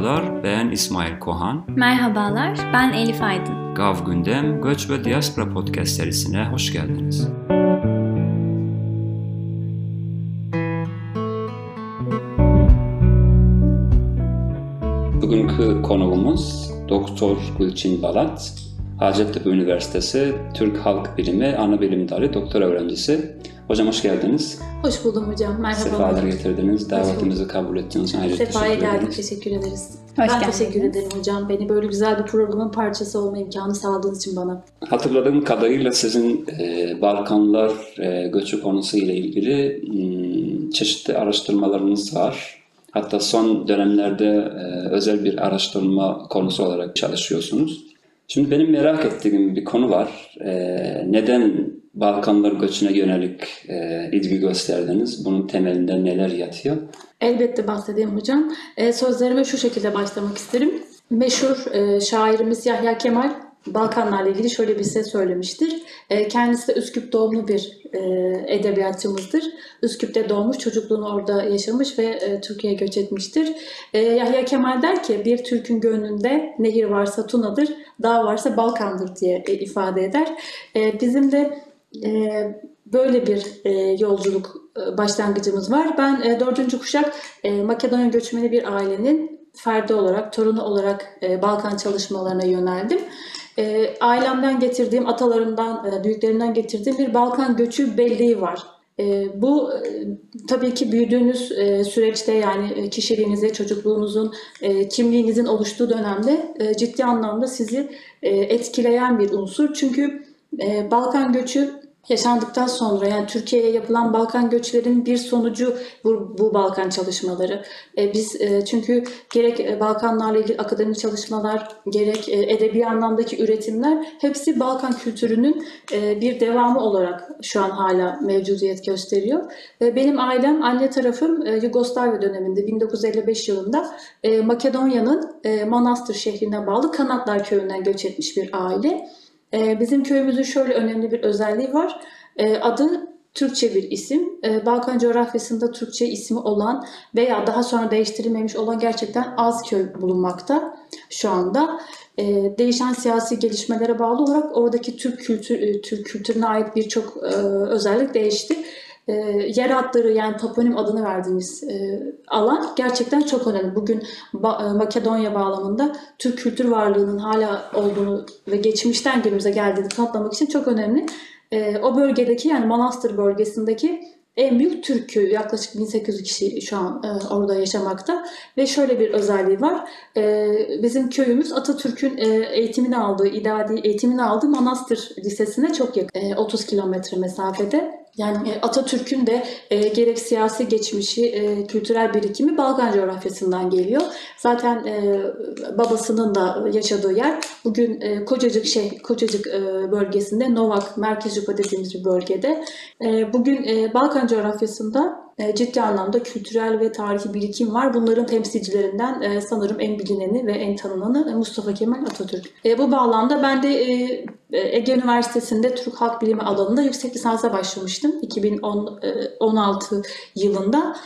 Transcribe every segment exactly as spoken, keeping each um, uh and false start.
Merhabalar, ben İsmail Kohan. Merhabalar, ben Elif Aydın. Gav Gündem, Göç ve Diaspora Podcast serisine hoş geldiniz. Bugünkü konuğumuz Doktor Gülçin Balat, Hacettepe Üniversitesi Türk Halk Bilimi Ana Bilimdarı Doktora Öğrencisi. Hocam hoş geldiniz. Hoş buldum hocam. Merhaba. Sefalar getirdiniz. Davetimizi kabul ettiğiniz için ayrıca teşekkür ederiz. Sefaya geldik. Teşekkür ederiz. Hoş ben geldiniz. Teşekkür ederim hocam. Beni böyle güzel bir programın parçası olma imkanı sağladığınız için bana. Hatırladığım kadarıyla sizin e, Balkanlar e, göçü konusu ile ilgili m, çeşitli araştırmalarınız var. Hatta son dönemlerde e, özel bir araştırma konusu olarak çalışıyorsunuz. Şimdi benim merak ettiğim bir konu var. E, neden Balkanlar göçüne yönelik e, ilgi gösterdiniz? Bunun temelinde neler yatıyor? Elbette bahsedeyim hocam. E, sözlerime şu şekilde başlamak isterim. Meşhur e, şairimiz Yahya Kemal Balkanlarla ilgili şöyle bir şey söylemiştir. E, kendisi de Üsküp doğumlu bir e, edebiyatçımızdır. Üsküp'te doğmuş, çocukluğunu orada yaşamış ve e, Türkiye'ye göç etmiştir. E, Yahya Kemal der ki, bir Türk'ün gönlünde nehir varsa Tuna'dır, dağ varsa Balkan'dır diye e, ifade eder. E, bizim de böyle bir yolculuk başlangıcımız var. Ben dördüncü kuşak Makedonya göçmeni bir ailenin ferdi olarak, torunu olarak Balkan çalışmalarına yöneldim. Ailemden getirdiğim, atalarımdan, büyüklerimden getirdiğim bir Balkan göçü belleği var. Bu tabii ki büyüdüğünüz süreçte, yani kişiliğinize, çocukluğunuzun, kimliğinizin oluştuğu dönemde ciddi anlamda sizi etkileyen bir unsur. Çünkü Balkan göçü yaşandıktan sonra, yani Türkiye'ye yapılan Balkan göçlerinin bir sonucu bu, bu Balkan çalışmaları. E, biz e, çünkü gerek Balkanlarla ilgili akademik çalışmalar, gerek e, edebi anlamdaki üretimler, hepsi Balkan kültürünün e, bir devamı olarak şu an hala mevcudiyet gösteriyor. E, benim ailem, anne tarafım e, Yugoslavya döneminde bin dokuz yüz elli beş yılında e, Makedonya'nın e, Manastır şehrine bağlı Kanatlar köyünden göç etmiş bir aile. Bizim köyümüzün şöyle önemli bir özelliği var. Adı Türkçe bir isim. Balkan coğrafyasında Türkçe ismi olan veya daha sonra değiştirilmemiş olan gerçekten az köy bulunmakta şu anda. Değişen siyasi gelişmelere bağlı olarak oradaki Türk kültür, Türk kültürüne ait birçok özellik değişti. E, yer adları, yani toponim adını verdiğimiz e, alan gerçekten çok önemli. Bugün ba- Makedonya bağlamında Türk kültür varlığının hala olduğunu ve geçmişten günümüze geldiğini kanıtlamak için çok önemli. E, o bölgedeki, yani Manastır bölgesindeki en büyük Türk köyü, yaklaşık bin sekiz yüz kişi şu an e, orada yaşamakta ve şöyle bir özelliği var. E, bizim köyümüz Atatürk'ün e, eğitimini aldığı, idadi eğitimini aldığı Manastır Lisesi'ne çok yakın, e, otuz kilometre mesafede. Yani Atatürk'ün de e, gerek siyasi geçmişi, e, kültürel birikimi Balkan coğrafyasından geliyor. Zaten e, babasının da yaşadığı yer bugün e, Kocacık şey Kocacık e, bölgesinde, Novak Merkez Jupa dediğimiz bir bölgede. E, bugün e, Balkan coğrafyasında e, ciddi anlamda kültürel ve tarihi birikim var. Bunların temsilcilerinden e, sanırım en bilineni ve en tanınanı Mustafa Kemal Atatürk. E, bu bağlamda ben de e, Ege Üniversitesi'nde Türk Halk Bilimi alanında yüksek lisansa başlamıştım. iki bin on altı yılında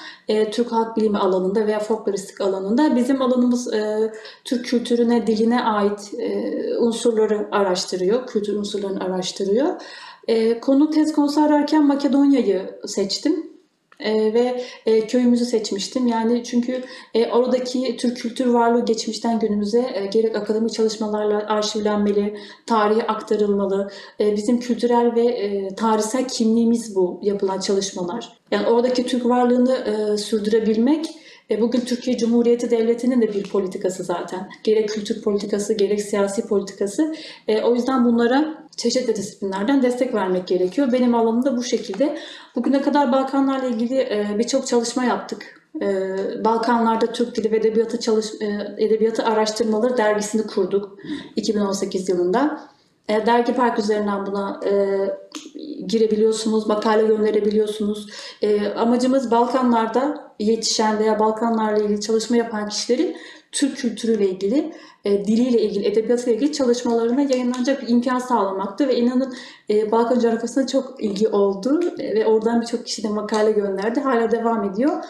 Türk Halk Bilimi alanında veya folkloristik alanında bizim alanımız Türk kültürüne, diline ait unsurları araştırıyor, kültür unsurlarını araştırıyor. Konu tez konusu ararken Makedonya'yı seçtim. Ee, ve e, köyümüzü seçmiştim. Yani çünkü e, oradaki Türk kültür varlığı geçmişten günümüze e, gerek akademik çalışmalarla arşivlenmeli, tarihe aktarılmalı. E, bizim kültürel ve e, tarihsel kimliğimiz bu yapılan çalışmalar. Yani oradaki Türk varlığını e, sürdürebilmek e, bugün Türkiye Cumhuriyeti Devleti'nin de bir politikası zaten. Gerek kültür politikası, gerek siyasi politikası. E, o yüzden bunlara çeşitli disiplinlerden destek vermek gerekiyor. Benim alanımda bu şekilde. Bugüne kadar Balkanlarla ilgili birçok çalışma yaptık. Balkanlarda Türk Dili ve Edebiyatı, çalış, Edebiyatı Araştırmaları dergisini kurduk iki bin on sekiz yılında. Dergi Park üzerinden buna girebiliyorsunuz, makale gönderebiliyorsunuz. Amacımız Balkanlarda yetişen veya Balkanlarla ilgili çalışma yapan kişilerin Türk kültürüyle ilgili, e, diliyle ilgili, edebiyatıyla ilgili çalışmalarına yayınlanacak bir imkan sağlamaktı ve inanın e, Balkan coğrafyasına çok ilgi oldu e, ve oradan birçok kişi de makale gönderdi. Hala devam ediyor.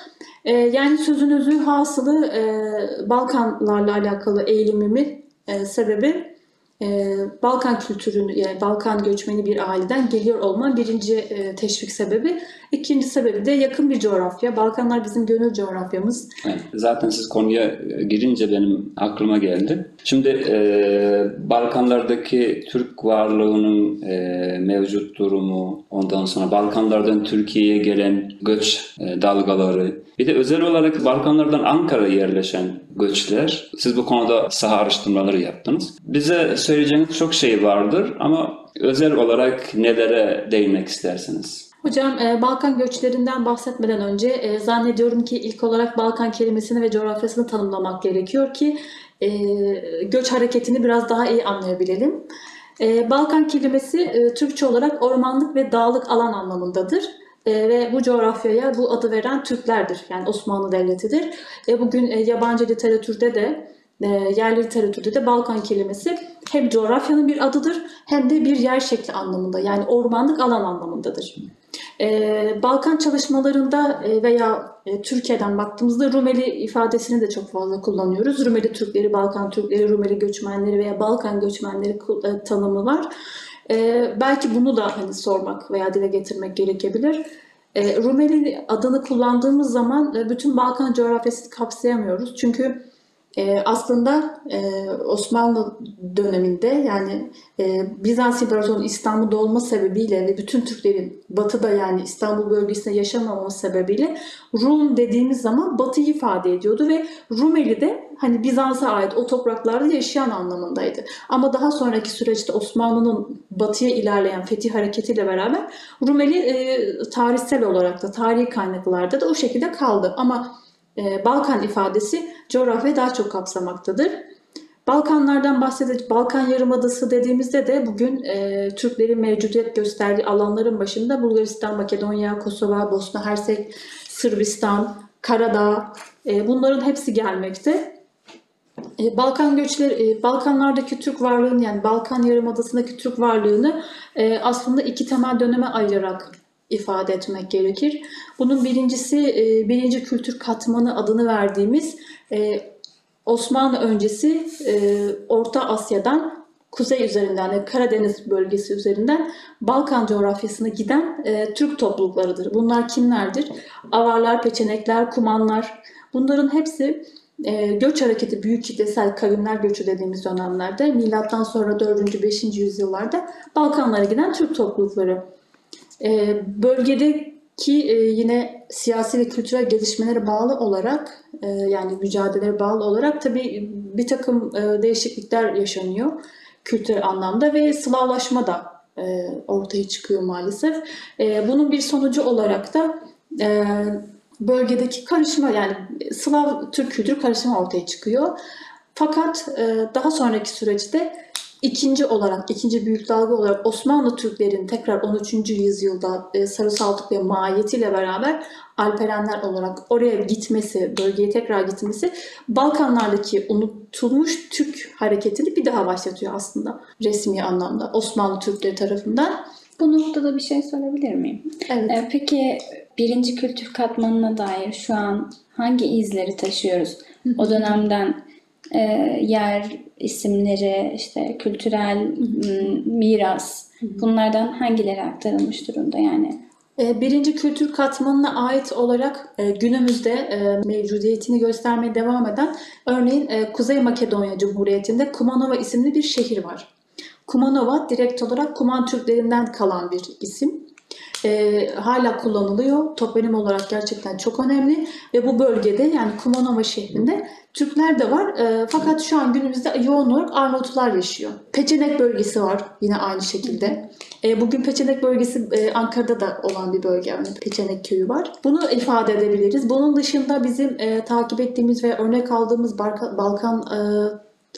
E, yani sözün özü hasılı e, Balkanlarla alakalı eğilimimin e, sebebi e, Balkan kültürünü, yani Balkan göçmeni bir aileden geliyor olman birinci e, teşvik sebebi. İkinci sebebi de yakın bir coğrafya. Balkanlar bizim gönül coğrafyamız. Evet, zaten siz konuya girince benim aklıma geldi. Şimdi e, Balkanlardaki Türk varlığının e, mevcut durumu, ondan sonra Balkanlardan Türkiye'ye gelen göç e, dalgaları, bir de özel olarak Balkanlardan Ankara'ya yerleşen göçler. Siz bu konuda saha araştırmaları yaptınız. Bize söyleyeceğiniz çok şey vardır ama özel olarak nelere değinmek istersiniz? Hocam, Balkan göçlerinden bahsetmeden önce zannediyorum ki ilk olarak Balkan kelimesini ve coğrafyasını tanımlamak gerekiyor ki göç hareketini biraz daha iyi anlayabilelim. Balkan kelimesi Türkçe olarak ormanlık ve dağlık alan anlamındadır. Ve bu coğrafyaya bu adı veren Türklerdir, yani Osmanlı Devleti'dir. Bugün yabancı literatürde de, yerli literatürde de Balkan kelimesi hem coğrafyanın bir adıdır hem de bir yer şekli anlamında, yani ormanlık alan anlamındadır. Ee, Balkan çalışmalarında veya Türkiye'den baktığımızda Rumeli ifadesini de çok fazla kullanıyoruz. Rumeli Türkleri, Balkan Türkleri, Rumeli göçmenleri veya Balkan göçmenleri tanımı var. Ee, belki bunu da hani sormak veya dile getirmek gerekebilir. Ee, Rumeli adını kullandığımız zaman bütün Balkan coğrafyasını kapsayamıyoruz. Çünkü Ee, aslında e, Osmanlı döneminde, yani e, Bizans İmparatorluğu'nun İstanbul'da olma sebebiyle ve bütün Türklerin batıda, yani İstanbul bölgesinde yaşamama sebebiyle Rum dediğimiz zaman batıyı ifade ediyordu ve Rumeli de hani Bizans'a ait o topraklarda yaşayan anlamındaydı. Ama daha sonraki süreçte Osmanlı'nın batıya ilerleyen fetih hareketiyle beraber Rumeli e, tarihsel olarak da tarihi kaynaklarda da o şekilde kaldı. Ama Balkan ifadesi coğrafyayı daha çok kapsamaktadır. Balkanlardan bahsedecek, Balkan Yarımadası dediğimizde de bugün e, Türklerin mevcudiyet gösterdiği alanların başında Bulgaristan, Makedonya, Kosova, Bosna, Hersek, Sırbistan, Karadağ, e, bunların hepsi gelmekte. E, Balkan göçleri, e, Balkanlardaki Türk varlığını, yani Balkan Yarımadası'ndaki Türk varlığını e, aslında iki temel döneme ayırarak ifade etmek gerekir. Bunun birincisi, birinci kültür katmanı adını verdiğimiz Osmanlı öncesi Orta Asya'dan kuzey üzerinden, yani Karadeniz bölgesi üzerinden Balkan coğrafyasına giden Türk topluluklarıdır. Bunlar kimlerdir? Avarlar, Peçenekler, Kumanlar. Bunların hepsi göç hareketi, büyük kitlesel kavimler göçü dediğimiz dönemlerde, milattan sonra dördüncü beşinci yüzyıllarda Balkanlara giden Türk toplulukları. Bölgedeki yine siyasi ve kültürel gelişmelere bağlı olarak, yani mücadelelere bağlı olarak tabii bir takım değişiklikler yaşanıyor kültürel anlamda ve Slavlaşma da ortaya çıkıyor maalesef. Bunun bir sonucu olarak da bölgedeki karışma, yani Slav Türk kültürü karışımı ortaya çıkıyor. Fakat daha sonraki süreçte İkinci olarak, ikinci büyük dalga olarak Osmanlı Türklerin tekrar on üçüncü yüzyılda Sarı Saltuklu'ya mahiyetiyle beraber Alperenler olarak oraya gitmesi, bölgeye tekrar gitmesi Balkanlardaki unutulmuş Türk hareketini bir daha başlatıyor aslında resmi anlamda Osmanlı Türkleri tarafından. Bu noktada bir şey sorabilir miyim? Evet. Peki birinci kültür katmanına dair şu an hangi izleri taşıyoruz? O dönemden E, yer isimleri, işte kültürel miras, bunlardan hangileri aktarılmış durumda yani? E, birinci kültür katmanına ait olarak e, günümüzde e, mevcudiyetini göstermeye devam eden, örneğin e, Kuzey Makedonya Cumhuriyeti'nde Kumanova isimli bir şehir var. Kumanova direkt olarak Kuman Türklerinden kalan bir isim. E, hala kullanılıyor. Toponim olarak gerçekten çok önemli ve bu bölgede, yani Kumanova şehrinde Türkler de var. E, fakat şu an günümüzde yoğun olarak Arnavutlar yaşıyor. Peçenek bölgesi var yine aynı şekilde. E, bugün Peçenek bölgesi e, Ankara'da da olan bir bölge. Yani Peçenek köyü var. Bunu ifade edebiliriz. Bunun dışında bizim e, takip ettiğimiz ve örnek aldığımız Balkan, Balkan e,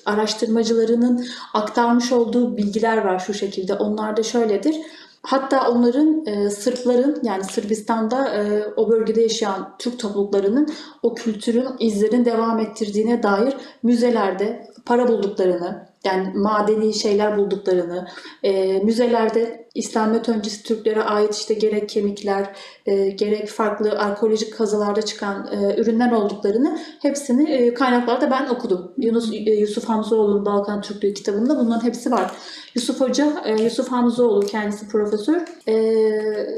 araştırmacılarının aktarmış olduğu bilgiler var şu şekilde. Onlar da şöyledir. Hatta onların e, Sırpların yani Sırbistan'da e, o bölgede yaşayan Türk topluluklarının o kültürün izlerini devam ettirdiğine dair müzelerde para bulduklarını, yani madeni şeyler bulduklarını, e, müzelerde İslamiyet öncesi Türklere ait işte gerek kemikler, e, gerek farklı arkeolojik kazılarda çıkan e, ürünler olduklarını hepsini e, kaynaklarda ben okudum. Yunus e, Yusuf Hamzoğlu'nun Balkan Türklüğü kitabında bunların hepsi var. Yusuf Hoca, e, Yusuf Hamzoğlu kendisi profesör, e,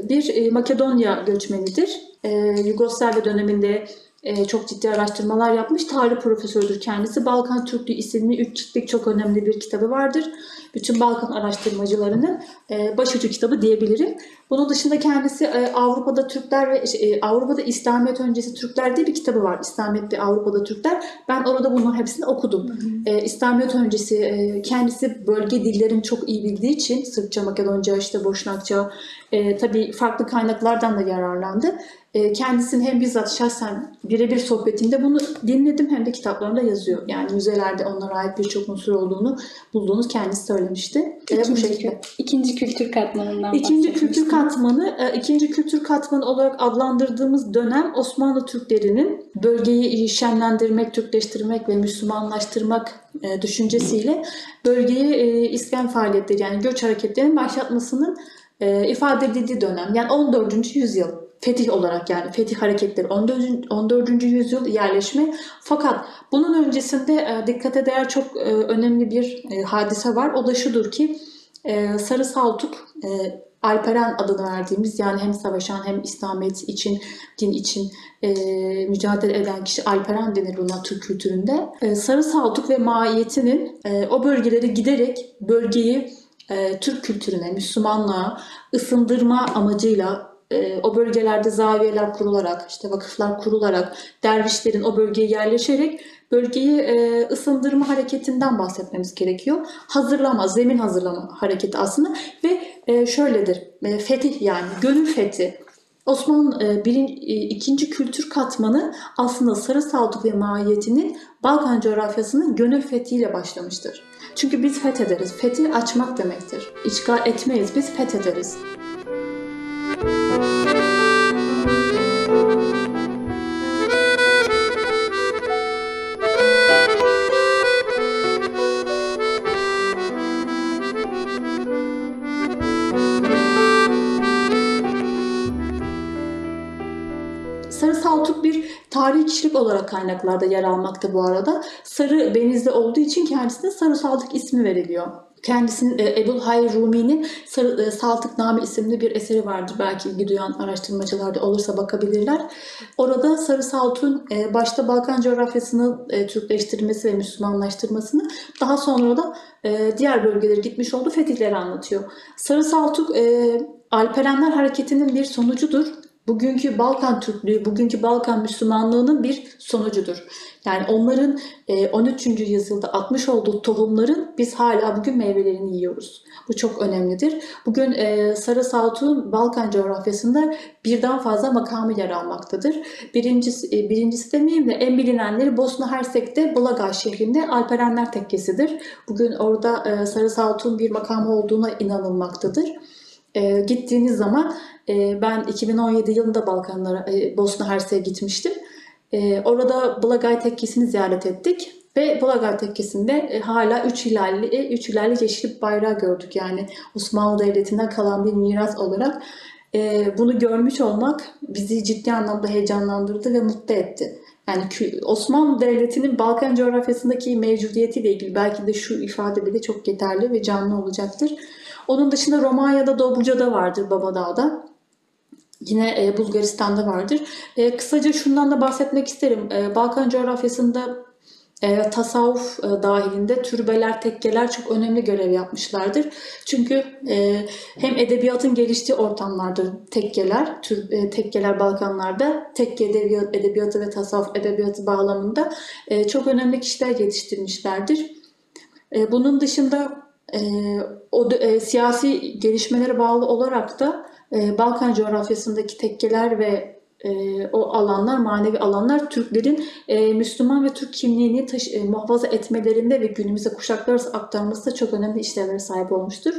bir e, Makedonya göçmenidir. E, Yugoslavya döneminde çok ciddi araştırmalar yapmış. Tarih profesörüdür kendisi. Balkan Türklüğü isimli üç ciltlik çok önemli bir kitabı vardır. Bütün Balkan araştırmacılarının başucu kitabı diyebilirim. Bunun dışında kendisi Avrupa'da Türkler ve Avrupa'da İslamiyet öncesi Türkler diye bir kitabı var. İslamiyet ve Avrupa'da Türkler. Ben orada bunların hepsini okudum. Hı hı. İslamiyet öncesi kendisi bölge dillerini çok iyi bildiği için Sırpça, Makedonca, işte Boşnakça, tabii farklı kaynaklardan da yararlandı. Kendisinin hem bizzat şahsen birebir sohbetimde bunu dinledim hem de kitaplarında yazıyor. Yani müzelerde onlara ait birçok unsur olduğunu bulduğunu kendisi söylemişti. İkinci, bu şekilde. İkinci kültür katmanından İkinci kültür katmanı, ikinci kültür katmanı olarak adlandırdığımız dönem Osmanlı Türklerinin bölgeyi şenlendirmek, Türkleştirmek ve Müslümanlaştırmak düşüncesiyle bölgeye iskan faaliyetleri yani göç hareketlerinin başlatmasının ifade edildiği dönem. Yani on dördüncü yüzyıl. Fetih olarak yani fetih hareketleri on dördüncü yüzyıl yerleşme. Fakat bunun öncesinde dikkate değer çok önemli bir hadise var. O da şudur ki Sarı Saltuk, Alperen adını verdiğimiz yani hem savaşan hem İslamiyet için, din için e, mücadele eden kişi Alperen denir buna Türk kültüründe. E, Sarı Saltuk ve maiyetinin e, o bölgelere giderek bölgeyi e, Türk kültürüne, Müslümanlığa ısındırma amacıyla o bölgelerde zaviyeler kurularak, işte vakıflar kurularak, dervişlerin o bölgeye yerleşerek bölgeyi ısındırma hareketinden bahsetmemiz gerekiyor. Hazırlama, zemin hazırlama hareketi aslında ve şöyledir, fetih yani gönül fethi. Osmanlı ikinci kültür katmanı aslında Sarı Saltuk ve maiyetinin Balkan coğrafyasının gönül fethiyle başlamıştır. Çünkü biz fethederiz, fetih açmak demektir. İşgal etmeyiz, biz fethederiz. Sarı Saltuk bir tarihi kişilik olarak kaynaklarda yer almakta bu arada. Sarı benizli olduğu için kendisine Sarı Saltuk ismi veriliyor. Kendisinin Ebu'l-Hayr Rumi'nin Saltıkname isimli bir eseri vardır. Belki ilgi duyan araştırmacılarda olursa bakabilirler. Orada Sarı Saltuk'un başta Balkan coğrafyasını Türkleştirmesi ve Müslümanlaştırmasını daha sonra da diğer bölgelere gitmiş olduğu fetihleri anlatıyor. Sarı Saltuk Alperenler hareketinin bir sonucudur. Bugünkü Balkan Türklüğü, bugünkü Balkan Müslümanlığının bir sonucudur. Yani onların on üçüncü yüzyılda atmış olduğu tohumların biz hala bugün meyvelerini yiyoruz. Bu çok önemlidir. Bugün Sarı Saltuk'un Balkan coğrafyasında birden fazla makamı yer almaktadır. Birincisi, birincisi demeyeyim de en bilinenleri Bosna Hersek'te Blaga şehrinde Alperenler Tekkesi'dir. Bugün orada Sarı Saltuk'un bir makamı olduğuna inanılmaktadır. E, gittiğiniz zaman e, ben iki bin on yedi yılında Balkanlara, e, Bosna Hersek'e gitmiştim. E, orada Blagaj Tekkesi'ni ziyaret ettik ve Blagaj Tekkesi'nde e, hala üç hilalli, üç hilalli yeşil bayrağı gördük. Yani Osmanlı Devleti'nden kalan bir miras olarak e, bunu görmüş olmak bizi ciddi anlamda heyecanlandırdı ve mutlu etti. Yani Osmanlı Devleti'nin Balkan coğrafyasındaki mevcudiyetiyle ilgili belki de şu ifade bile çok yeterli ve canlı olacaktır. Onun dışında Romanya'da Dobruca'da vardır, Babadağ'da. Yine Bulgaristan'da vardır. Kısaca şundan da bahsetmek isterim. Balkan coğrafyasında tasavvuf dahilinde türbeler, tekkeler çok önemli görev yapmışlardır. Çünkü hem edebiyatın geliştiği ortamlardır tekkeler, tekkeler Balkanlarda, tekke edebiyatı ve tasavvuf edebiyatı bağlamında çok önemli kişiler yetiştirmişlerdir. Bunun dışında E, o e, siyasi gelişmelere bağlı olarak da e, Balkan coğrafyasındaki tekkeler ve E, o alanlar, manevi alanlar Türklerin e, Müslüman ve Türk kimliğini taş, e, muhafaza etmelerinde ve günümüze kuşaklar arası aktarması da çok önemli işlevlere sahip olmuştur.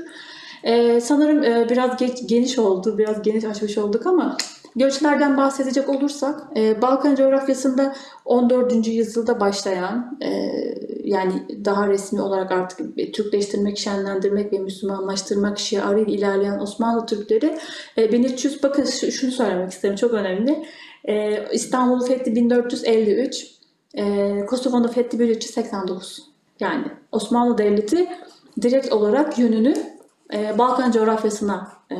E, sanırım e, biraz geç, geniş oldu, biraz geniş açmış olduk ama göçlerden bahsedecek olursak e, Balkan coğrafyasında on dördüncü yüzyılda başlayan e, yani daha resmi olarak artık Türkleştirmek, şenlendirmek ve Müslümanlaştırmak şiarıyla ilerleyen Osmanlı Türkleri e, bin üç yüz, bakın şunu söylemek isterim, çok önemli. E, İstanbul'u fethi bin dört yüz elli üç, e, Kosova'nın fethi bin üç yüz seksen dokuz. Yani Osmanlı Devleti direkt olarak yönünü e, Balkan coğrafyasına e,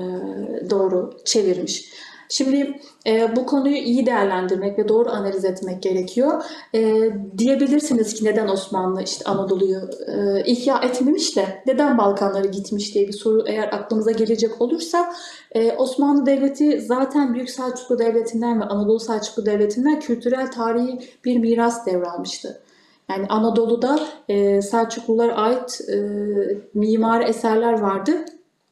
doğru çevirmiş. Şimdi e, bu konuyu iyi değerlendirmek ve doğru analiz etmek gerekiyor. E, diyebilirsiniz ki neden Osmanlı işte Anadolu'yu e, ihya etmemiş de neden Balkanlara gitmiş diye bir soru eğer aklımıza gelecek olursa e, Osmanlı Devleti zaten Büyük Selçuklu Devleti'nden ve Anadolu Selçuklu Devleti'nden kültürel tarihi bir miras devralmıştı. Yani Anadolu'da e, Selçuklulara ait e, mimari eserler vardı.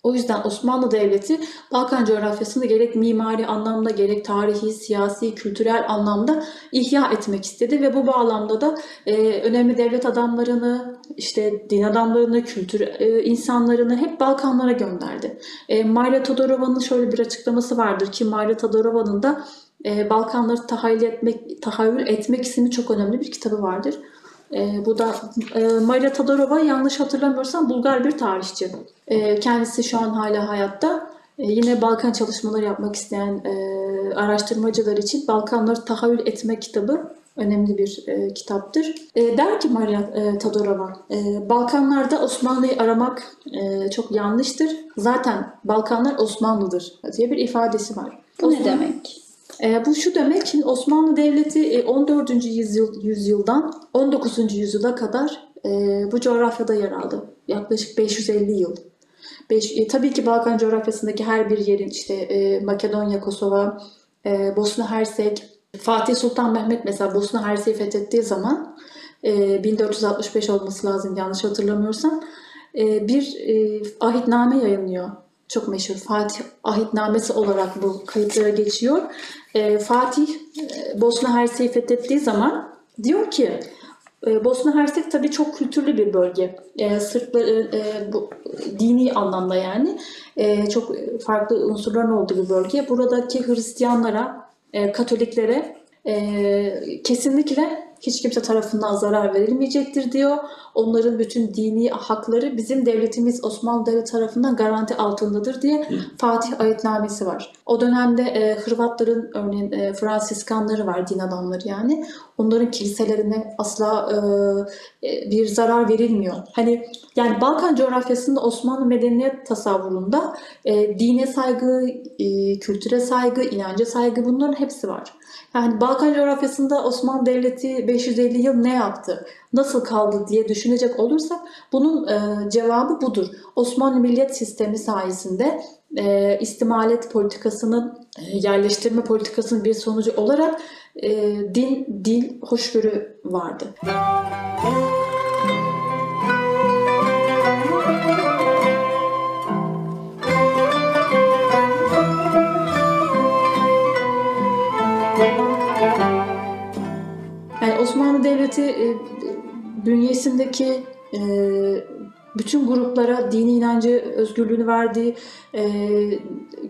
O yüzden Osmanlı Devleti Balkan coğrafyasını gerek mimari anlamda gerek tarihi, siyasi, kültürel anlamda ihya etmek istedi ve bu bağlamda da e, önemli devlet adamlarını, işte din adamlarını, kültür e, insanlarını hep Balkanlara gönderdi. E, Marya Todorova'nın şöyle bir açıklaması vardır ki Marya Todorova'nın da e, Balkanları tahayyül etmek, tahayyül etmek isimli çok önemli bir kitabı vardır. E, bu da e, Marya Todorova, yanlış hatırlamıyorsam Bulgar bir tarihçi. E, kendisi şu an hala hayatta. E, yine Balkan çalışmaları yapmak isteyen e, araştırmacılar için Balkanları Tahayyül Etme kitabı önemli bir e, kitaptır. E, der ki Marya e, Todorova, e, Balkanlarda Osmanlı'yı aramak e, çok yanlıştır. Zaten Balkanlar Osmanlı'dır diye bir ifadesi var. Bu Osmanlı ne demek? E, bu şu demek, şimdi Osmanlı Devleti e, on dördüncü yüzyıl, yüzyıldan on dokuzuncu yüzyıla kadar e, bu coğrafyada yer aldı. Yaklaşık beş yüz elli yıl. Beş, e, tabii ki Balkan coğrafyasındaki her bir yerin işte e, Makedonya, Kosova, e, Bosna Hersek, Fatih Sultan Mehmet mesela Bosna Hersek'i fethettiği zaman e, bin dört yüz altmış beş olması lazım yanlış hatırlamıyorsam e, bir e, ahitname yayınlıyor. Çok meşhur Fatih Ahitnamesi olarak bu kayıtlara geçiyor. E, Fatih e, Bosna Hersek'i fethettiği zaman diyor ki e, Bosna Hersek tabii çok kültürlü bir bölge. E, Sırpları e, bu, dini anlamda yani e, çok farklı unsurların olduğu bir bölge. Buradaki Hristiyanlara, e, Katoliklere e, kesinlikle hiç kimse tarafından zarar verilmeyecektir diyor. Onların bütün dini hakları bizim devletimiz Osmanlı Devleti tarafından garanti altındadır diye Fatih Ahitnamesi var. O dönemde e, Hırvatların örneğin e, Fransiskanları var, din adamları yani. Onların kiliselerine asla e, bir zarar verilmiyor. Hani yani Balkan coğrafyasında Osmanlı medeniyet tasavvurunda e, dine saygı, e, kültüre saygı, inanca saygı bunların hepsi var. Yani Balkan coğrafyasında Osmanlı Devleti beş yüz elli yıl ne yaptı, nasıl kaldı diye düşünecek olursak bunun e, cevabı budur. Osmanlı Milliyet Sistemi sayesinde e, istimalet politikasının, e, yerleştirme politikasının bir sonucu olarak e, din, dil, hoşgörü vardı. Yani Osmanlı Devleti e, bünyesindeki e, bütün gruplara dini inancı özgürlüğünü verdi, e,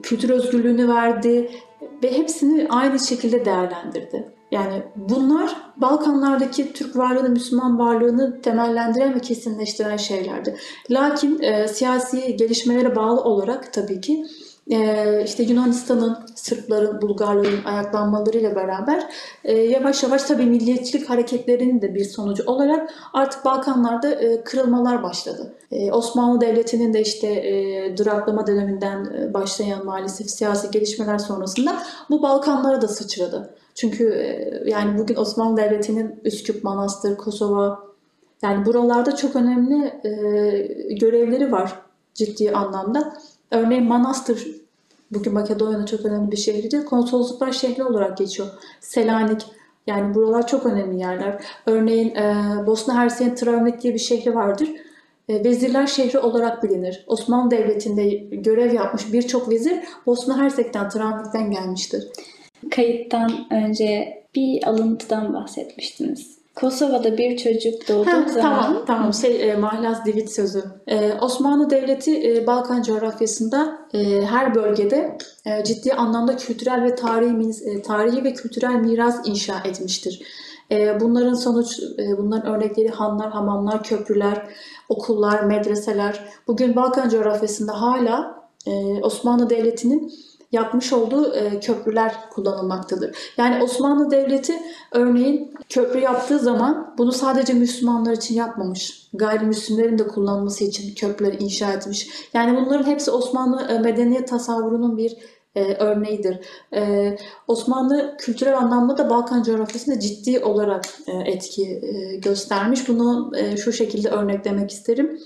kültür özgürlüğünü verdi ve hepsini aynı şekilde değerlendirdi. Yani bunlar Balkanlardaki Türk varlığını, Müslüman varlığını temellendiren ve kesinleştiren şeylerdi. Lakin e, siyasi gelişmelere bağlı olarak tabii ki Ee, işte Yunanistan'ın, Sırpların, Bulgarların ayaklanmalarıyla beraber e, yavaş yavaş tabii milliyetçilik hareketlerinin de bir sonucu olarak artık Balkanlarda e, kırılmalar başladı. E, Osmanlı Devleti'nin de işte e, duraklama döneminden e, başlayan maalesef siyasi gelişmeler sonrasında bu Balkanlara da sıçradı. Çünkü e, yani bugün Osmanlı Devleti'nin Üsküp, Manastır, Kosova, yani buralarda çok önemli e, görevleri var ciddi anlamda. Örneğin Manastır, bugün Makedonya'nın çok önemli bir şehridir. Konsolosluklar şehri olarak geçiyor. Selanik, yani buralar çok önemli yerler. Örneğin e, Bosna Hersek'in Travnik diye bir şehri vardır. E, vezirler şehri olarak bilinir. Osmanlı Devleti'nde görev yapmış birçok vezir Bosna Hersek'ten, Travnik'ten gelmiştir. Kayıttan önce bir alıntıdan bahsetmiştiniz. Kosova'da bir çocuk doğduğu ha, zaman... Tamam, tamam. Şey, e, Mahlaz Divit sözü. E, Osmanlı Devleti e, Balkan coğrafyasında e, her bölgede e, ciddi anlamda kültürel ve tarihi, e, tarihi ve kültürel miras inşa etmiştir. E, bunların sonuç, e, bunların örnekleri hanlar, hamamlar, köprüler, okullar, medreseler. Bugün Balkan coğrafyasında hala e, Osmanlı Devleti'nin yapmış olduğu e, köprüler kullanılmaktadır. Yani Osmanlı Devleti örneğin köprü yaptığı zaman bunu sadece Müslümanlar için yapmamış. Gayrimüslimlerin de kullanması için köprüler inşa etmiş. Yani bunların hepsi Osmanlı e, medeniyet tasavvurunun bir e, örneğidir. E, Osmanlı kültürel anlamda da Balkan coğrafyasında ciddi olarak e, etki e, göstermiş. Bunu e, şu şekilde örneklemek isterim.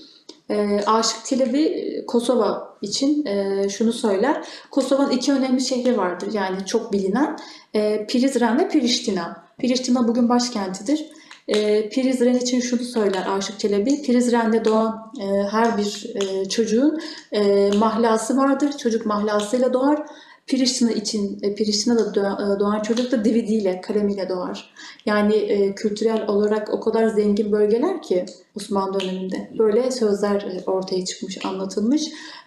E, Aşık Çelebi Kosova için e, şunu söyler. Kosova'nın iki önemli şehri vardır. Yani çok bilinen e, Prizren ve Priştina. Priştina bugün başkentidir. E, Prizren için şunu söyler Aşık Çelebi. Prizren'de doğan e, her bir e, çocuğun e, mahlası vardır. Çocuk mahlasıyla doğar. Priştina için, e, Priştina'da doğan, e, doğan çocuk da dividiyle, kalemiyle doğar. Yani e, kültürel olarak o kadar zengin bölgeler ki Osmanlı döneminde. Böyle sözler e, ortaya çıkmış, anlatılmış.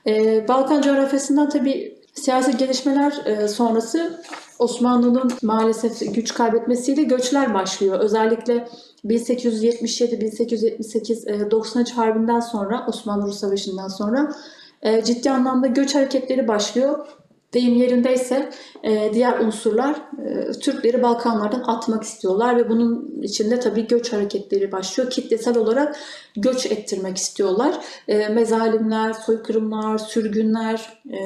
E, Balkan coğrafyasından tabii siyasi gelişmeler e, sonrası Osmanlı'nın maalesef güç kaybetmesiyle göçler başlıyor. Özellikle bin sekiz yüz yetmiş yedi bin sekiz yüz yetmiş sekiz e, doksanıncı Harbi'nden sonra, Osmanlı-Rus Savaşı'ndan sonra e, ciddi anlamda göç hareketleri başlıyor. Deyim yerindeyse e, diğer unsurlar e, Türkleri Balkanlardan atmak istiyorlar ve bunun içinde tabii göç hareketleri başlıyor. Kitlesel olarak göç ettirmek istiyorlar. E, mezalimler, soykırımlar, sürgünler, e,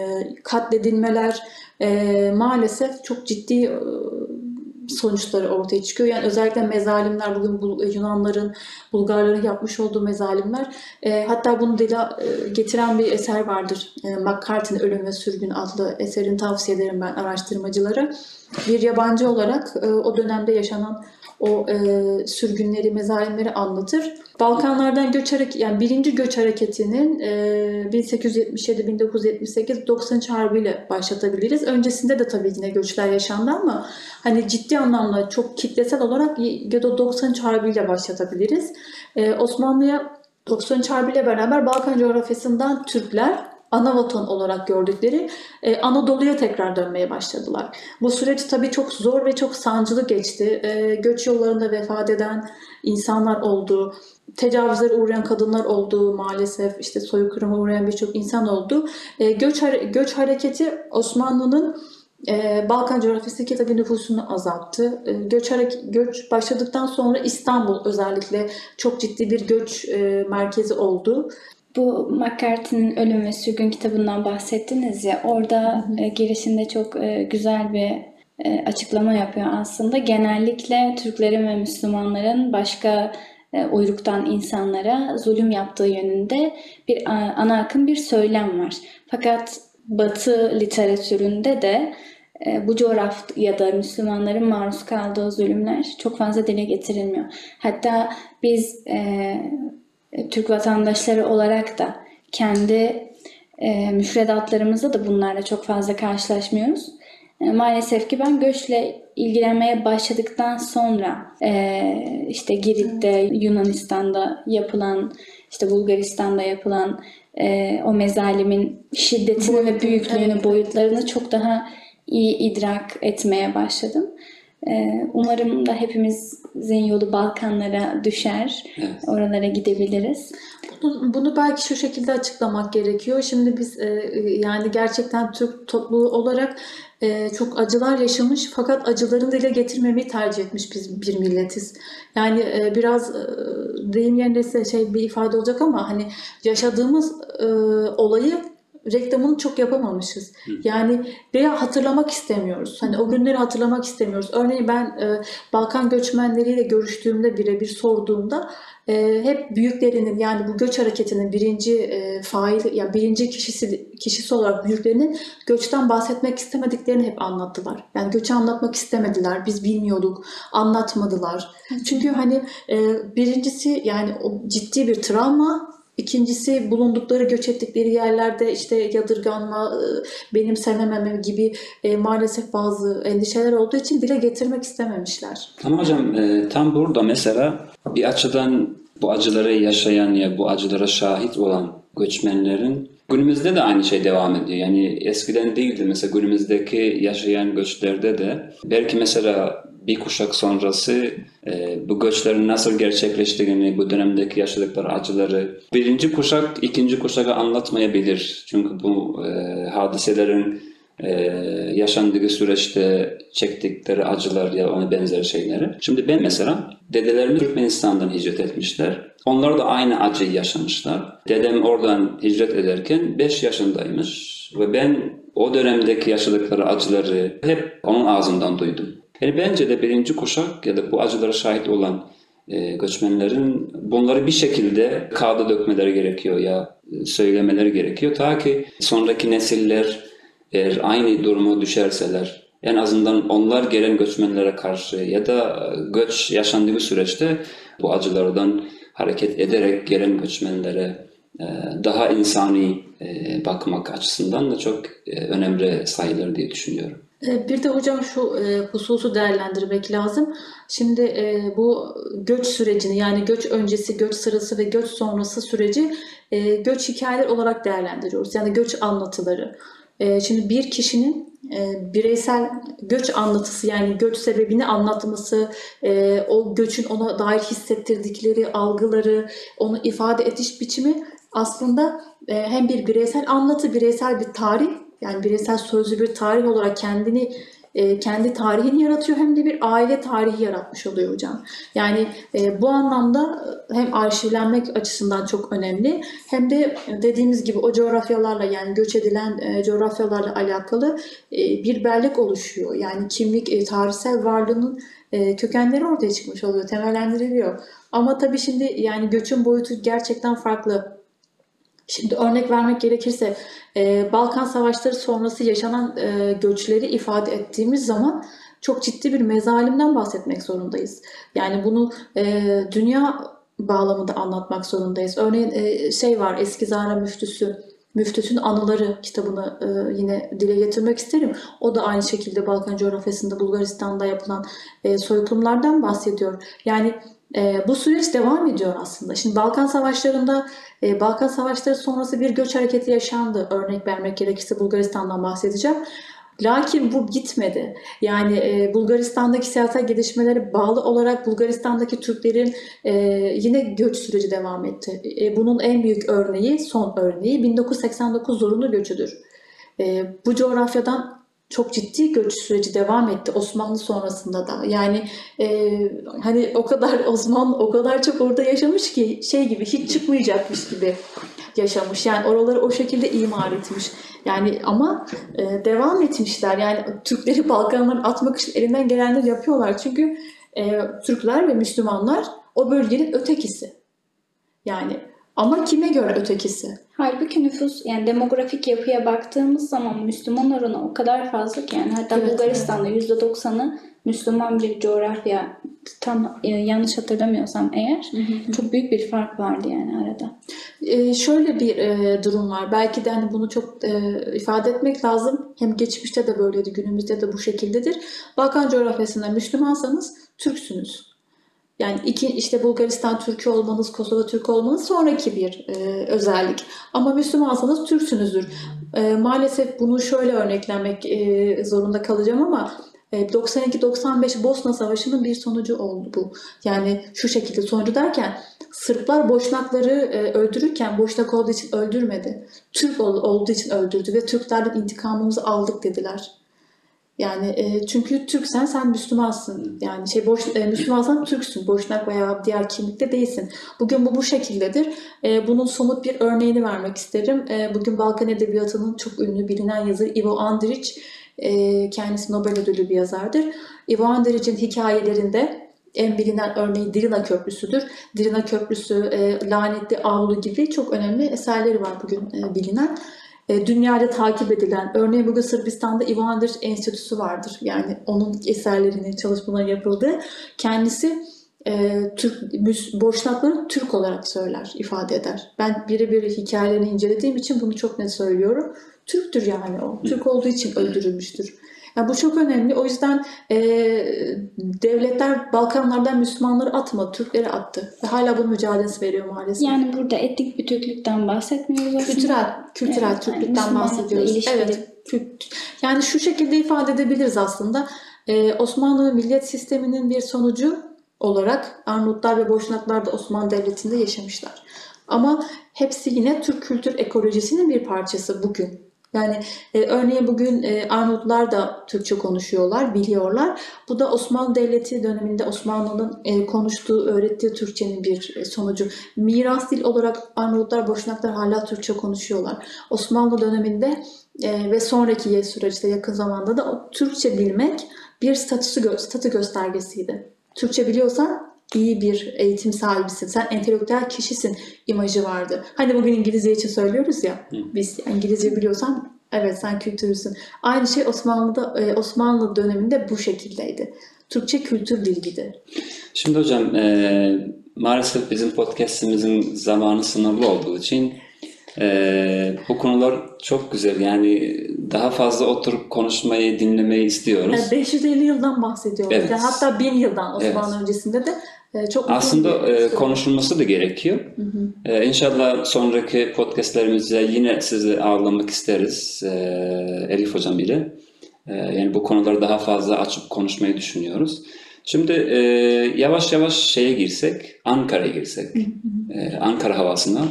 katledilmeler e, maalesef çok ciddi e, sonuçları ortaya çıkıyor. Yani özellikle mezalimler, bugün Bul Yunanların, Bulgarların yapmış olduğu mezalimler. E, hatta bunu dile e, getiren bir eser vardır. E, McCarthy'nin Ölüm ve Sürgün adlı eserini tavsiye ederim ben araştırmacılara. Bir yabancı olarak e, o dönemde yaşanan o e, sürgünleri, mezalimleri anlatır. Balkanlardan göç hareketi, yani birinci göç hareketinin e, bin sekiz yüz yetmiş yedi bin dokuz yüz yetmiş sekiz doksanıncı Harbi'yle başlatabiliriz. Öncesinde de tabii yine göçler yaşandı ama hani ciddi anlamda çok kitlesel olarak doksanıncı Harbi'yle başlatabiliriz. E, Osmanlı'ya doksanıncı Harbi'yle beraber Balkan coğrafyasından Türkler ana vatan olarak gördükleri e, Anadolu'ya tekrar dönmeye başladılar. Bu süreç tabii çok zor ve çok sancılı geçti. E, göç yollarında vefat eden insanlar oldu, tecavüzlere uğrayan kadınlar oldu, maalesef işte soykırıma uğrayan birçok insan oldu. E, göç, göç hareketi Osmanlı'nın e, Balkan coğrafyasındaki tabii nüfusunu azalttı. E, göç, göç başladıktan sonra İstanbul özellikle çok ciddi bir göç e, merkezi oldu. Bu McCarthy'nin Ölüm ve Sürgün kitabından bahsettiniz ya, orada hı hı. E, girişinde çok e, güzel bir e, açıklama yapıyor aslında. Genellikle Türklerin ve Müslümanların başka e, uyruktan insanlara zulüm yaptığı yönünde bir a, ana akım bir söylem var. Fakat Batı literatüründe de e, bu coğrafyada Müslümanların maruz kaldığı zulümler çok fazla dile getirilmiyor. Hatta biz... E, Türk vatandaşları olarak da kendi e, müfredatlarımızda da bunlarla çok fazla karşılaşmıyoruz. E, maalesef ki ben göçle ilgilenmeye başladıktan sonra e, işte Girit'te, evet. Yunanistan'da yapılan, işte Bulgaristan'da yapılan e, o mezalimin şiddetini Boyut, ve büyüklüğünü, evet. boyutlarını çok daha iyi idrak etmeye başladım. Umarım da hepimizin yolu Balkanlara düşer, evet. oralara gidebiliriz. Bunu, bunu belki şu şekilde açıklamak gerekiyor. Şimdi biz e, yani gerçekten Türk topluluğu olarak e, çok acılar yaşamış fakat acılarını dile getirmemeyi tercih etmiş biz bir milletiz. Yani e, biraz e, deyim yerindeyse şey bir ifade olacak ama hani yaşadığımız e, olayı reklamını çok yapamamışız. Yani veya hatırlamak istemiyoruz. Hani o günleri hatırlamak istemiyoruz. Örneğin ben e, Balkan göçmenleriyle görüştüğümde, birebir sorduğumda e, hep büyüklerinin, yani bu göç hareketinin birinci e, faili, ya yani birinci kişisi kişisi olarak büyüklerinin göçten bahsetmek istemediklerini hep anlattılar. Yani göçü anlatmak istemediler. Biz bilmiyorduk. Anlatmadılar. Çünkü hani e, birincisi yani o ciddi bir travma. İkincisi bulundukları, göç ettikleri yerlerde işte yadırganma, benimsenememe gibi e, maalesef bazı endişeler olduğu için dile getirmek istememişler. Ama hocam e, tam burada mesela bir açıdan bu acıları yaşayan ya bu acılara şahit olan göçmenlerin günümüzde de aynı şey devam ediyor. Yani eskiden değildi mesela, günümüzdeki yaşayan göçlerde de belki mesela bir kuşak sonrası e, bu göçlerin nasıl gerçekleştiğini, bu dönemdeki yaşadıkları acıları birinci kuşak ikinci kuşaka anlatmayabilir. Çünkü bu e, hadiselerin e, yaşandığı süreçte çektikleri acılar ya ona benzer şeyleri. Şimdi ben mesela dedelerim Türkmenistan'dan hicret etmişler. Onlar da aynı acıyı yaşamışlar. Dedem oradan hicret ederken beş yaşındaymış ve ben o dönemdeki yaşadıkları acıları hep onun ağzından duydum. Yani bence de birinci kuşak ya da bu acılara şahit olan e, göçmenlerin bunları bir şekilde kağıda dökmeleri gerekiyor ya söylemeleri gerekiyor. Ta ki sonraki nesiller eğer aynı duruma düşerseler en azından onlar gelen göçmenlere karşı ya da göç yaşandığı süreçte bu acılardan hareket ederek gelen göçmenlere e, daha insani e, bakmak açısından da çok e, önemli sayılır diye düşünüyorum. Bir de hocam şu hususu değerlendirmek lazım. Şimdi bu göç sürecini, yani göç öncesi, göç sırası ve göç sonrası süreci göç hikayeleri olarak değerlendiriyoruz. Yani göç anlatıları. Şimdi bir kişinin bireysel göç anlatısı, yani göç sebebini anlatması, o göçün ona dair hissettirdikleri algıları, onu ifade ediş biçimi aslında hem bir bireysel anlatı, bireysel bir tarih, yani bireysel sözlü bir tarih olarak kendini, kendi tarihini yaratıyor, hem de bir aile tarihi yaratmış oluyor hocam. Yani bu anlamda hem arşivlenmek açısından çok önemli, hem de dediğimiz gibi o coğrafyalarla, yani göç edilen coğrafyalarla alakalı bir bellek oluşuyor. Yani kimlik, tarihsel varlığının kökenleri ortaya çıkmış oluyor, temellendiriliyor. Ama tabii şimdi yani göçün boyutu gerçekten farklı. Şimdi örnek vermek gerekirse Balkan Savaşları sonrası yaşanan göçleri ifade ettiğimiz zaman çok ciddi bir mezalimden bahsetmek zorundayız. Yani bunu dünya bağlamında anlatmak zorundayız. Örneğin şey var, Eskizara Müftüsü, Müftüsün Anıları kitabını yine dile getirmek isterim. O da aynı şekilde Balkan coğrafyasında, Bulgaristan'da yapılan soykırımlardan bahsediyor. Yani E, bu süreç devam ediyor aslında. Şimdi Balkan Savaşları'nda, e, Balkan Savaşları sonrası bir göç hareketi yaşandı. Örnek vermek gerekirse Bulgaristan'dan bahsedeceğim. Lakin bu gitmedi. Yani e, Bulgaristan'daki siyasal gelişmelere bağlı olarak Bulgaristan'daki Türklerin e, yine göç süreci devam etti. E, bunun en büyük örneği, son örneği bin dokuz yüz seksen dokuz zorunlu göçüdür. E, bu coğrafyadan çok ciddi göç süreci devam etti Osmanlı sonrasında da. Yani e, hani o kadar Osmanlı o kadar çok orada yaşamış ki şey gibi, hiç çıkmayacakmış gibi yaşamış. Yani oraları o şekilde imar etmiş. Yani ama e, devam etmişler. Yani Türkleri Balkanlara atmak için elinden gelenleri yapıyorlar. Çünkü e, Türkler ve Müslümanlar o bölgenin ötekisi. Yani ama kime göre ötekisi? Halbuki nüfus, yani demografik yapıya baktığımız zaman Müslüman oranı o kadar fazla ki, yani hatta evet, Bulgaristan'da evet. yüzde doksanı Müslüman bir coğrafya, tam yanlış hatırlamıyorsam eğer, hı hı. çok büyük bir fark vardı yani arada. Ee, şöyle bir e, durum var. Belki de hani bunu çok e, ifade etmek lazım. Hem geçmişte de böyleydi, günümüzde de bu şekildedir. Balkan coğrafyasında Müslümansanız Türksünüz. Yani iki, işte Bulgaristan Türk'ü olmanız, Kosova Türk olmanız sonraki bir e, özellik. Ama Müslümansanız Türksünüzdür. E, maalesef bunu şöyle örneklemek e, zorunda kalacağım ama e, doksan iki doksan beş Bosna Savaşı'nın bir sonucu oldu bu. Yani şu şekilde sonucu derken, Sırplar Boşnakları e, öldürürken Boşnak olduğu için öldürmedi. Türk ol, olduğu için öldürdü ve Türklerden intikamımızı aldık dediler. Yani e, çünkü Türksen sen Müslümansın. Yani şey boş e, Müslümansan Türksün. Boşnak veya diğer kimlikte değilsin. Bugün bu bu şekildedir. E, bunun somut bir örneğini vermek isterim. E, bugün Balkan Edebiyatı'nın çok ünlü, bilinen yazarı Ivo Andrić, e, kendisi Nobel ödüllü bir yazardır. Ivo Andrić'in hikayelerinde en bilinen örneği Drina Köprüsü'dür. Drina Köprüsü, e, Lanetli Avlu gibi çok önemli eserleri var bugün e, bilinen. Dünyada takip edilen, örneğin bugün Sırbistan'da Ivo Andrić Enstitüsü vardır. Yani onun eserlerinin çalışmaları yapıldı. Kendisi e, Türk, boşnakları Türk olarak söyler, ifade eder. Ben birebir hikayelerini incelediğim için bunu çok net söylüyorum. Türktür yani o. Türk olduğu için öldürülmüştür. Yani bu çok önemli. O yüzden e, devletler Balkanlardan Müslümanları atmadı, Türkleri attı. Ve hala bu mücadelesi veriyor maalesef. Yani burada etnik bir Türklükten bahsetmiyoruz aslında. Kültürel, kültürel evet, Türklükten yani bahsediyoruz. Evet. Yani şu şekilde ifade edebiliriz aslında. Ee, Osmanlı milliyet sisteminin bir sonucu olarak Arnavutlar ve Boşnaklar da Osmanlı Devleti'nde yaşamışlar. Ama hepsi yine Türk kültür ekolojisinin bir parçası bugün. Yani e, örneğin bugün e, Arnavutlar da Türkçe konuşuyorlar, biliyorlar. Bu da Osmanlı Devleti döneminde Osmanlı'nın e, konuştuğu, öğrettiği Türkçenin bir e, sonucu. Miras dil olarak Arnavutlar, Boşnaklar hala Türkçe konuşuyorlar. Osmanlı döneminde e, ve sonraki süreçte yakın zamanda da o Türkçe bilmek bir statüsü gö- statü göstergesiydi. Türkçe biliyorsan iyi bir eğitim sahibisin, sen entelektüel kişisin imajı vardı. Hani bugün İngilizce için söylüyoruz ya, biz İngilizce biliyorsan evet sen kültürlüsün. Aynı şey Osmanlı'da, Osmanlı döneminde bu şekildeydi. Türkçe kültür bilgiydi. Şimdi hocam e, maalesef bizim podcastimizin zamanı sınırlı olduğu için e, bu konular çok güzel, yani daha fazla oturup konuşmayı, dinlemeyi istiyoruz. Yani beş yüz elli yıldan bahsediyoruz. Evet. Yani hatta bin yıldan Osmanlı evet. öncesinde de çok aslında e, konuşulması da gerekiyor. Hı hı. E, inşallah sonraki podcastlerimizde yine sizi ağırlamak isteriz e, Elif Hocam ile. E, yani bu konuları daha fazla açıp konuşmayı düşünüyoruz. Şimdi e, yavaş yavaş şeye girsek, Ankara'ya girsek, hı hı. E, Ankara havasına,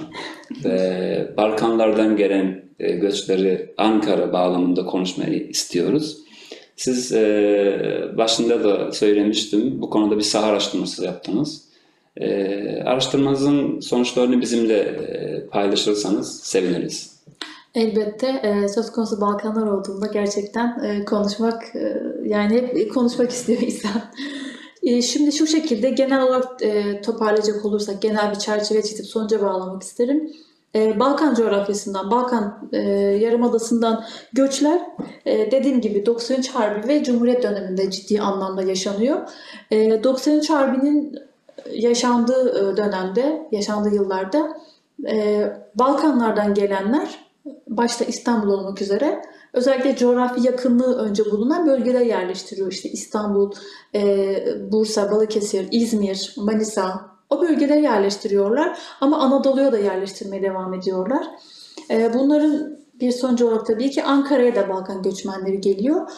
e, Balkanlardan gelen e, göçleri Ankara bağlamında konuşmayı istiyoruz. Siz e, başında da söylemiştim, bu konuda bir saha araştırması yaptınız. E, araştırmanızın sonuçlarını bizimle e, paylaşırsanız seviniriz. Elbette e, söz konusu Balkanlar olduğunda gerçekten e, konuşmak, e, yani hep konuşmak istiyor insan. E, şimdi şu şekilde genel olarak e, toparlayacak olursak, genel bir çerçeve çizip sonuca bağlamak isterim. Balkan coğrafyasından, Balkan e, Yarımadası'ndan göçler e, dediğim gibi doksan üç Harbi ve Cumhuriyet döneminde ciddi anlamda yaşanıyor. E, doksan üç Harbi'nin yaşandığı dönemde, yaşandığı yıllarda e, Balkanlardan gelenler, başta İstanbul olmak üzere, özellikle coğrafi yakınlığı önce bulunan bölgelere yerleştiriyor. İşte İstanbul, e, Bursa, Balıkesir, İzmir, Manisa... O bölgelere yerleştiriyorlar ama Anadolu'ya da yerleştirmeye devam ediyorlar. Bunların bir sonucu olarak tabii ki Ankara'ya da Balkan göçmenleri geliyor.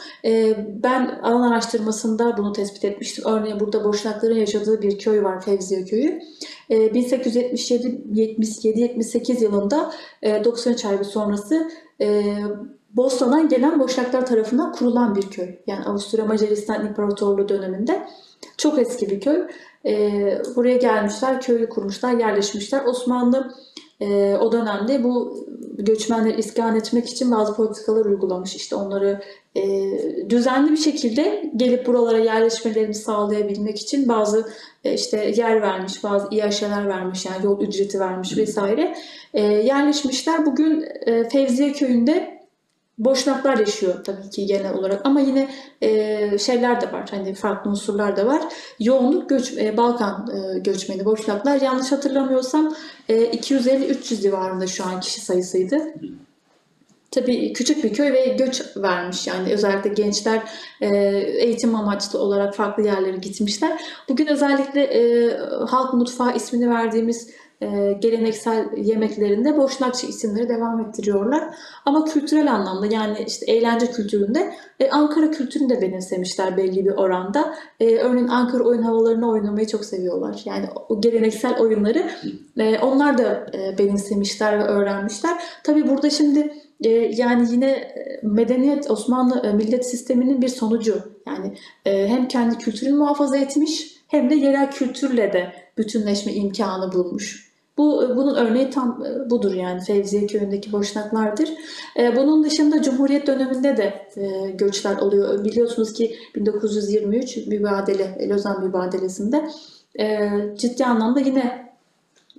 Ben alan araştırmasında bunu tespit etmiştim. Örneğin burada Boşnakların yaşadığı bir köy var, Fevziye Köyü. bin sekiz yüz yetmiş yedi yetmiş sekiz yılında doksan üç Harbi sonrası Bosna'dan gelen Boşnaklar tarafından kurulan bir köy. Yani Avusturya Macaristan İmparatorluğu döneminde çok eski bir köy. E, buraya gelmişler, köyü kurmuşlar, yerleşmişler. Osmanlı e, o dönemde bu göçmenleri iskan etmek için bazı politikalar uygulamış. İşte onları e, düzenli bir şekilde gelip buralara yerleşmelerini sağlayabilmek için bazı e, işte yer vermiş, bazı İAŞ'ler vermiş, yani yol ücreti vermiş vesaire. E, yerleşmişler. Bugün e, Fevziye Köyü'nde Boşnaklar yaşıyor tabii ki genel olarak ama yine e, şeyler de var, hani farklı unsurlar da var. Yoğunluk göç, e, Balkan e, göçmeni Boşnaklar, yanlış hatırlamıyorsam e, iki yüz elli üç yüz civarında şu an kişi sayısıydı. Tabii küçük bir köy ve göç vermiş, yani özellikle gençler e, eğitim amaçlı olarak farklı yerlere gitmişler. Bugün özellikle e, halk mutfağı ismini verdiğimiz Ee, geleneksel yemeklerinde Boşnakça isimleri devam ettiriyorlar. Ama kültürel anlamda, yani işte eğlence kültüründe e, Ankara kültürünü de benimsemişler belli bir oranda. E, örneğin Ankara oyun havalarını oynamayı çok seviyorlar. Yani o geleneksel oyunları e, onlar da e, benimsemişler ve öğrenmişler. Tabii burada şimdi e, yani yine medeniyet, Osmanlı e, millet sisteminin bir sonucu. Yani e, hem kendi kültürünü muhafaza etmiş hem de yerel kültürle de bütünleşme imkanı bulmuş. Bu, bunun örneği tam budur, yani Fevziye Köyü'ndeki Boşnaklardır. Bunun dışında Cumhuriyet döneminde de göçler oluyor. Biliyorsunuz ki bin dokuz yüz yirmi üç mübadele, Lozan Mübadelesi'nde ciddi anlamda yine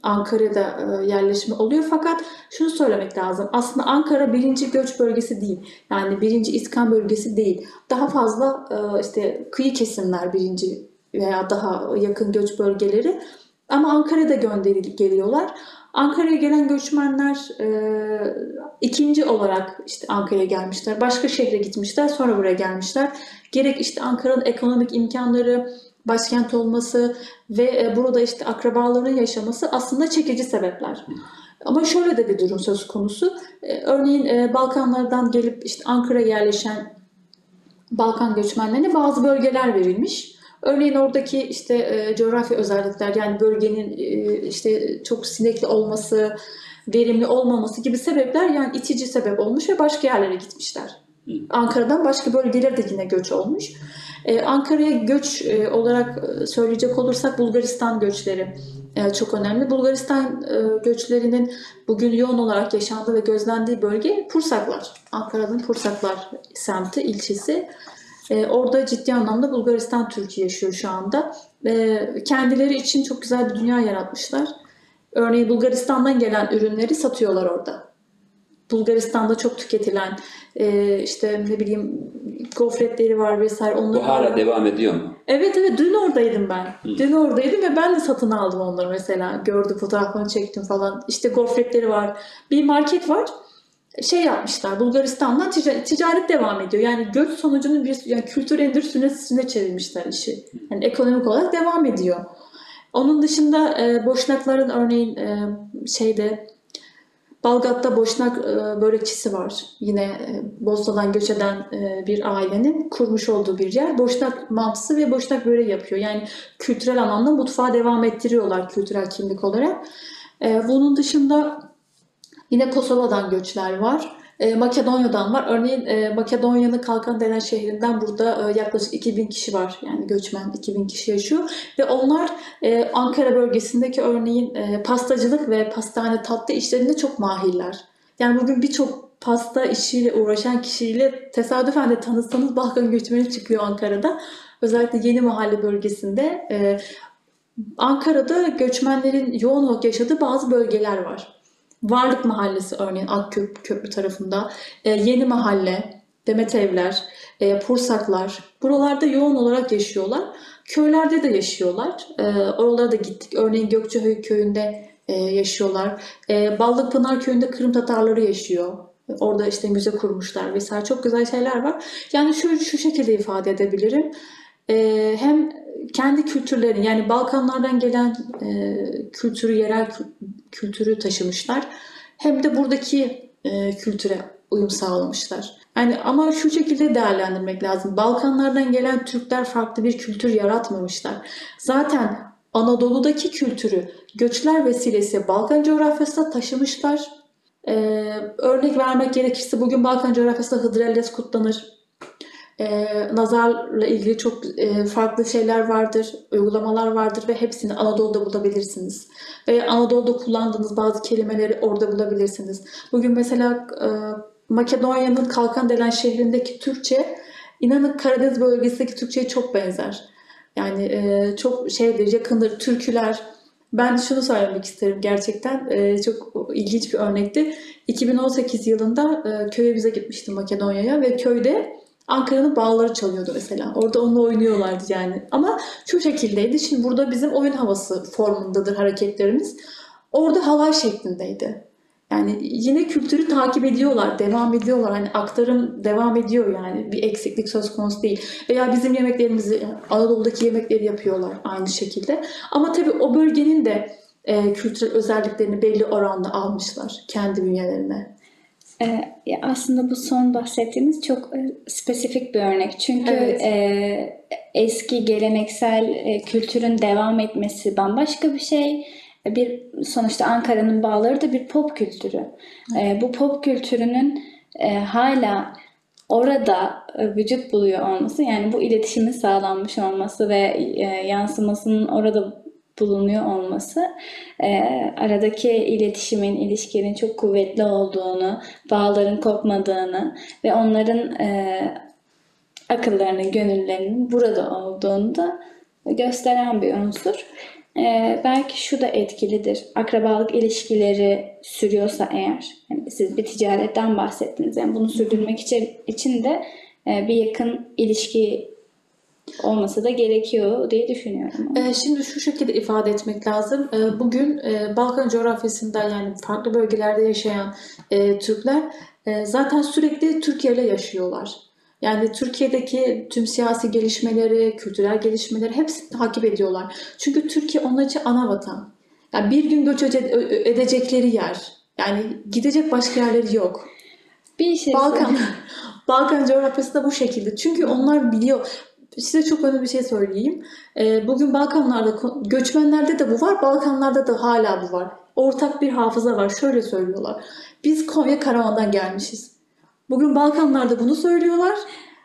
Ankara'da yerleşme oluyor. Fakat şunu söylemek lazım. Aslında Ankara birinci göç bölgesi değil. Yani birinci iskan bölgesi değil. Daha fazla işte kıyı kesimler birinci veya daha yakın göç bölgeleri. Ama Ankara'da gönderilip geliyorlar. Ankara'ya gelen göçmenler e, ikinci olarak işte Ankara'ya gelmişler. Başka şehre gitmişler, sonra buraya gelmişler. Gerek işte Ankara'nın ekonomik imkanları, başkent olması ve burada işte akrabaların yaşaması aslında çekici sebepler. Ama şöyle de bir durum söz konusu. Örneğin Balkanlardan gelip işte Ankara'ya yerleşen Balkan göçmenlerine bazı bölgeler verilmiş. Örneğin oradaki işte coğrafya özellikler, yani bölgenin işte çok sinekli olması, verimli olmaması gibi sebepler, yani itici sebep olmuş ve başka yerlere gitmişler. Ankara'dan başka bölgeler de yine göç olmuş. Ee, Ankara'ya göç e, olarak söyleyecek olursak Bulgaristan göçleri e, çok önemli. Bulgaristan e, göçlerinin bugün yoğun olarak yaşandığı ve gözlendiği bölge Pursaklar. Ankara'nın Pursaklar semti, ilçesi. E, orada ciddi anlamda Bulgaristan Türk'ü yaşıyor şu anda. E, kendileri için çok güzel bir dünya yaratmışlar. Örneğin Bulgaristan'dan gelen ürünleri satıyorlar orada. Bulgaristan'da çok tüketilen e, işte ne bileyim gofretleri var vesaire. Onları hala var. Devam ediyor mu? Evet evet dün oradaydım ben. Hı. Dün oradaydım ve ben de satın aldım onları mesela. Gördüm, fotoğrafını çektim falan. İşte gofretleri var. Bir market var. Şey yapmışlar, Bulgaristan'dan ticaret, ticaret devam ediyor. Yani göç sonucunun bir yani kültür endüstrisine çevirmişler işi. Yani ekonomik olarak devam ediyor. Onun dışında e, Boşnakların örneğin e, şeyde Balgat'ta Boşnak börekçisi var. Yine Bosna'dan göç eden bir ailenin kurmuş olduğu bir yer. Boşnak mantısı ve Boşnak böreği yapıyor. Yani kültürel anlamda mutfağı devam ettiriyorlar kültürel kimlik olarak. Bunun dışında yine Kosova'dan göçler var. Makedonya'dan var. Örneğin Makedonya'nın Kalkan denen şehrinden burada yaklaşık iki bin kişi var. Yani göçmen iki bin kişi yaşıyor. Ve onlar Ankara bölgesindeki örneğin pastacılık ve pastane tatlı işlerinde çok mahirler. Yani bugün birçok pasta işiyle uğraşan kişiyle tesadüfen de tanısanız Balkan göçmeni çıkıyor Ankara'da. Özellikle Yenimahalle bölgesinde. Ankara'da göçmenlerin yoğun olarak yaşadığı bazı bölgeler var. Varlık Mahallesi örneğin Akköprü Köprü tarafında, e, Yeni Mahalle, Demetevler, e, Pursaklar buralarda yoğun olarak yaşıyorlar. Köylerde de yaşıyorlar. E, oralara da gittik. Örneğin Gökçeköy köyünde e, yaşıyorlar. E, Ballıkpınar köyünde Kırım Tatarları yaşıyor. E, orada işte müze kurmuşlar vesaire. Çok güzel şeyler var. Yani şu, şu şekilde ifade edebilirim. E, hem kendi kültürlerini, yani Balkanlardan gelen e, kültürü, yerel kültürü taşımışlar. Hem de buradaki e, kültüre uyum sağlamışlar. Yani ama şu şekilde değerlendirmek lazım. Balkanlardan gelen Türkler farklı bir kültür yaratmamışlar. Zaten Anadolu'daki kültürü göçler vesilesi Balkan coğrafyasına taşımışlar. E, örnek vermek gerekirse bugün Balkan coğrafyasında Hıdrellez kutlanır. E, nazarla ilgili çok e, farklı şeyler vardır, uygulamalar vardır ve hepsini Anadolu'da bulabilirsiniz. Ve Anadolu'da kullandığınız bazı kelimeleri orada bulabilirsiniz. Bugün mesela e, Makedonya'nın Kalkan denen şehrindeki Türkçe, inanın Karadeniz bölgesindeki Türkçe'ye çok benzer. Yani e, çok şeydir, yakındır, türküler. Ben şunu söylemek isterim gerçekten, e, çok ilginç bir örnekti. iki bin on sekiz yılında e, köye bize gitmiştim Makedonya'ya ve köyde Ankara'nın bağları çalıyordu mesela. Orada onunla oynuyorlardı yani. Ama şu şekildeydi. Şimdi burada bizim oyun havası formundadır hareketlerimiz. Orada halay şeklindeydi. Yani yine kültürü takip ediyorlar. Devam ediyorlar. Hani aktarım devam ediyor yani. Bir eksiklik söz konusu değil. Veya bizim yemeklerimizi, Anadolu'daki yemekleri yapıyorlar aynı şekilde. Ama tabii o bölgenin de e, kültürel özelliklerini belli oranda almışlar kendi bünyelerine. Ee, aslında bu son bahsettiğimiz çok e, spesifik bir örnek. Çünkü evet. e, eski geleneksel e, kültürün devam etmesi bambaşka bir şey. Bir sonuçta Ankara'nın bağları da bir pop kültürü. Evet. E, bu pop kültürünün e, hala orada e, vücut buluyor olması, yani bu iletişimin sağlanmış olması ve e, yansımasının orada bulunuyor olması, e, aradaki iletişimin, ilişkinin çok kuvvetli olduğunu, bağların kopmadığını ve onların e, akıllarının, gönüllerinin burada olduğunu da gösteren bir unsur. E, belki şu da etkilidir. Akrabalık ilişkileri sürüyorsa eğer, yani siz bir ticaretten bahsettiniz, yani bunu sürdürmek için, için de e, bir yakın ilişki olması da gerekiyor diye düşünüyorum. E, şimdi şu şekilde ifade etmek lazım. E, bugün e, Balkan coğrafyasında, yani farklı bölgelerde yaşayan e, Türkler e, zaten sürekli Türkiye ile yaşıyorlar. Yani Türkiye'deki tüm siyasi gelişmeleri, kültürel gelişmeleri hepsini takip ediyorlar. Çünkü Türkiye onlar için ana vatan. Yani bir gün göç edecekleri yer. Yani gidecek başka yerleri yok. Bir şey Balkan, Balkan coğrafyası da bu şekilde. Çünkü onlar biliyor. Size çok önemli bir şey söyleyeyim. Bugün Balkanlarda, göçmenlerde de bu var, Balkanlarda da hala bu var. Ortak bir hafıza var. Şöyle söylüyorlar. Biz Konya Karaman'dan gelmişiz. Bugün Balkanlarda bunu söylüyorlar.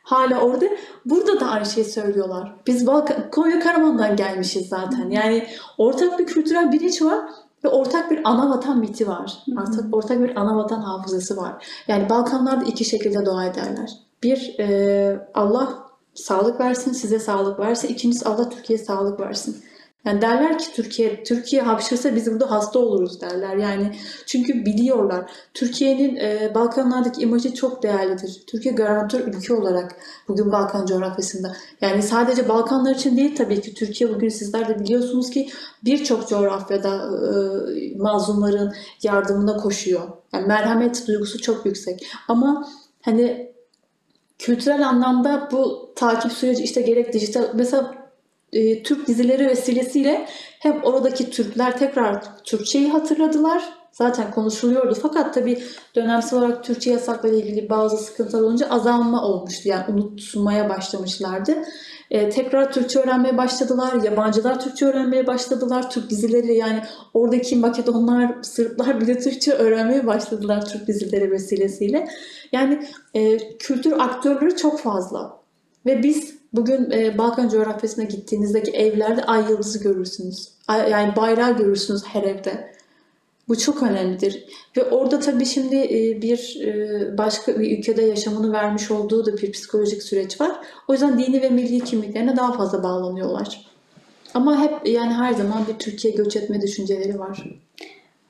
Hala orada. Burada da aynı şeyi söylüyorlar. Biz Balkan, Konya Karaman'dan gelmişiz zaten. Yani ortak bir kültürel bilinç var ve ortak bir ana vatan miti var. Artık ortak bir ana vatan hafızası var. Yani Balkanlarda iki şekilde dua ederler. Bir, e, Allah sağlık versin, size sağlık versin. İkincisi, Allah Türkiye'ye sağlık versin. Yani derler ki Türkiye Türkiye hapşırsa biz burada hasta oluruz derler. Yani çünkü biliyorlar. Türkiye'nin e, Balkanlardaki imajı çok değerlidir. Türkiye garantör ülke olarak bugün Balkan coğrafyasında. Yani sadece Balkanlar için değil tabii ki. Türkiye bugün, sizler de biliyorsunuz ki, birçok coğrafyada e, mazlumların yardımına koşuyor. Yani merhamet duygusu çok yüksek. Ama hani kültürel anlamda bu takip süreci, işte gerek dijital, mesela Türk dizileri vesilesiyle hem oradaki Türkler tekrar Türkçeyi hatırladılar. Zaten konuşuluyordu. Fakat tabii dönemsel olarak Türkçe yasaklarla ilgili bazı sıkıntılar olunca azalma olmuştu. Yani unutmaya başlamışlardı. Ee, tekrar Türkçe öğrenmeye başladılar. Yabancılar Türkçe öğrenmeye başladılar. Türk dizileri, yani oradaki Makedonlar, Sırplar bile Türkçe öğrenmeye başladılar Türk dizileri vesilesiyle. Yani e, kültür aktörleri çok fazla. Ve biz bugün e, Balkan coğrafyasına gittiğinizdeki evlerde ay yıldızı görürsünüz. Ay, yani bayrağı görürsünüz her evde. Bu çok önemlidir. Ve orada tabii şimdi e, bir e, başka bir ülkede yaşamını vermiş olduğu da bir psikolojik süreç var. O yüzden dini ve milli kimliklerine daha fazla bağlanıyorlar. Ama hep, yani her zaman bir Türkiye göç etme düşünceleri var.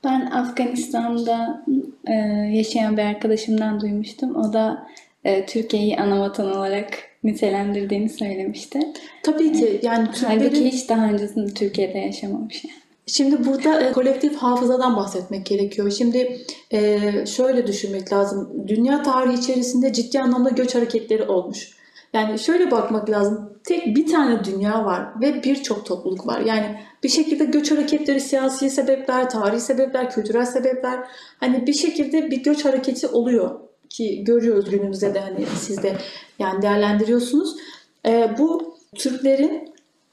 Ben Afganistan'da e, yaşayan bir arkadaşımdan duymuştum. O da e, Türkiye'yi ana vatan olarak nitelendirdiğini söylemişti. Tabii ki. Yani Türklerin... Halbuki hiç daha öncesinde Türkiye'de yaşamamış. Şimdi burada e, kolektif hafızadan bahsetmek gerekiyor. Şimdi e, şöyle düşünmek lazım. Dünya tarihi içerisinde ciddi anlamda göç hareketleri olmuş. Yani şöyle bakmak lazım. Tek bir tane dünya var ve birçok topluluk var. Yani bir şekilde göç hareketleri siyasi sebepler, tarihi sebepler, kültürel sebepler. Hani bir şekilde bir göç hareketi oluyor. Ki görüyoruz günümüzde de, hani siz de yani değerlendiriyorsunuz. Ee, bu Türklerin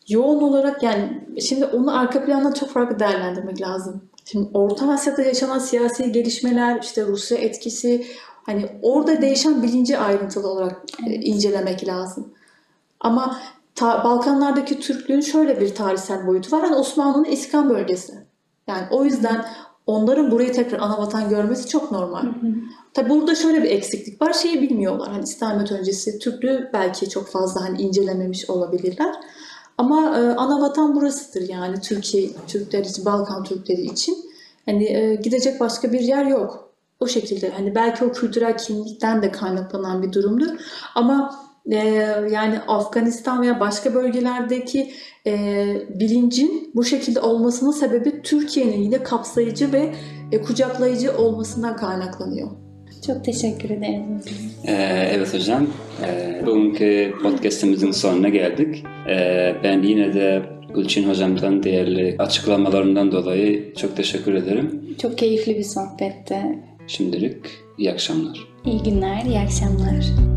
yoğun olarak, yani şimdi onu arka planda çok farklı değerlendirmek lazım. Şimdi Orta Asya'da yaşanan siyasi gelişmeler, işte Rusya etkisi, hani orada değişen bilinci ayrıntılı olarak e, incelemek lazım. Ama ta, Balkanlardaki Türklüğün şöyle bir tarihsel boyutu var. Hani Osmanlı'nın iskan bölgesi. Yani o yüzden onların burayı tekrar ana vatan görmesi çok normal. Hı hı. Tabi burada şöyle bir eksiklik var. Şeyi bilmiyorlar. Hani İslamiyet öncesi Türklüğü belki çok fazla hani incelememiş olabilirler. Ama e, ana vatan burasıdır yani Türkiye Türkler için, Balkan Türkleri için. Hani e, gidecek başka bir yer yok. O şekilde. Hani belki o kültürel kimlikten de kaynaklanan bir durumdur. Ama e, yani Afganistan veya başka bölgelerdeki e, bilincin bu şekilde olmasının sebebi Türkiye'nin yine kapsayıcı ve e, kucaklayıcı olmasından kaynaklanıyor. Çok teşekkür ederim. Ee, evet hocam, ee, bugünkü podcastimizin sonuna geldik. Ee, ben yine de Gülçin hocamdan değerli açıklamalarından dolayı çok teşekkür ederim. Çok keyifli bir sohbetti. Şimdilik iyi akşamlar. İyi günler, iyi akşamlar.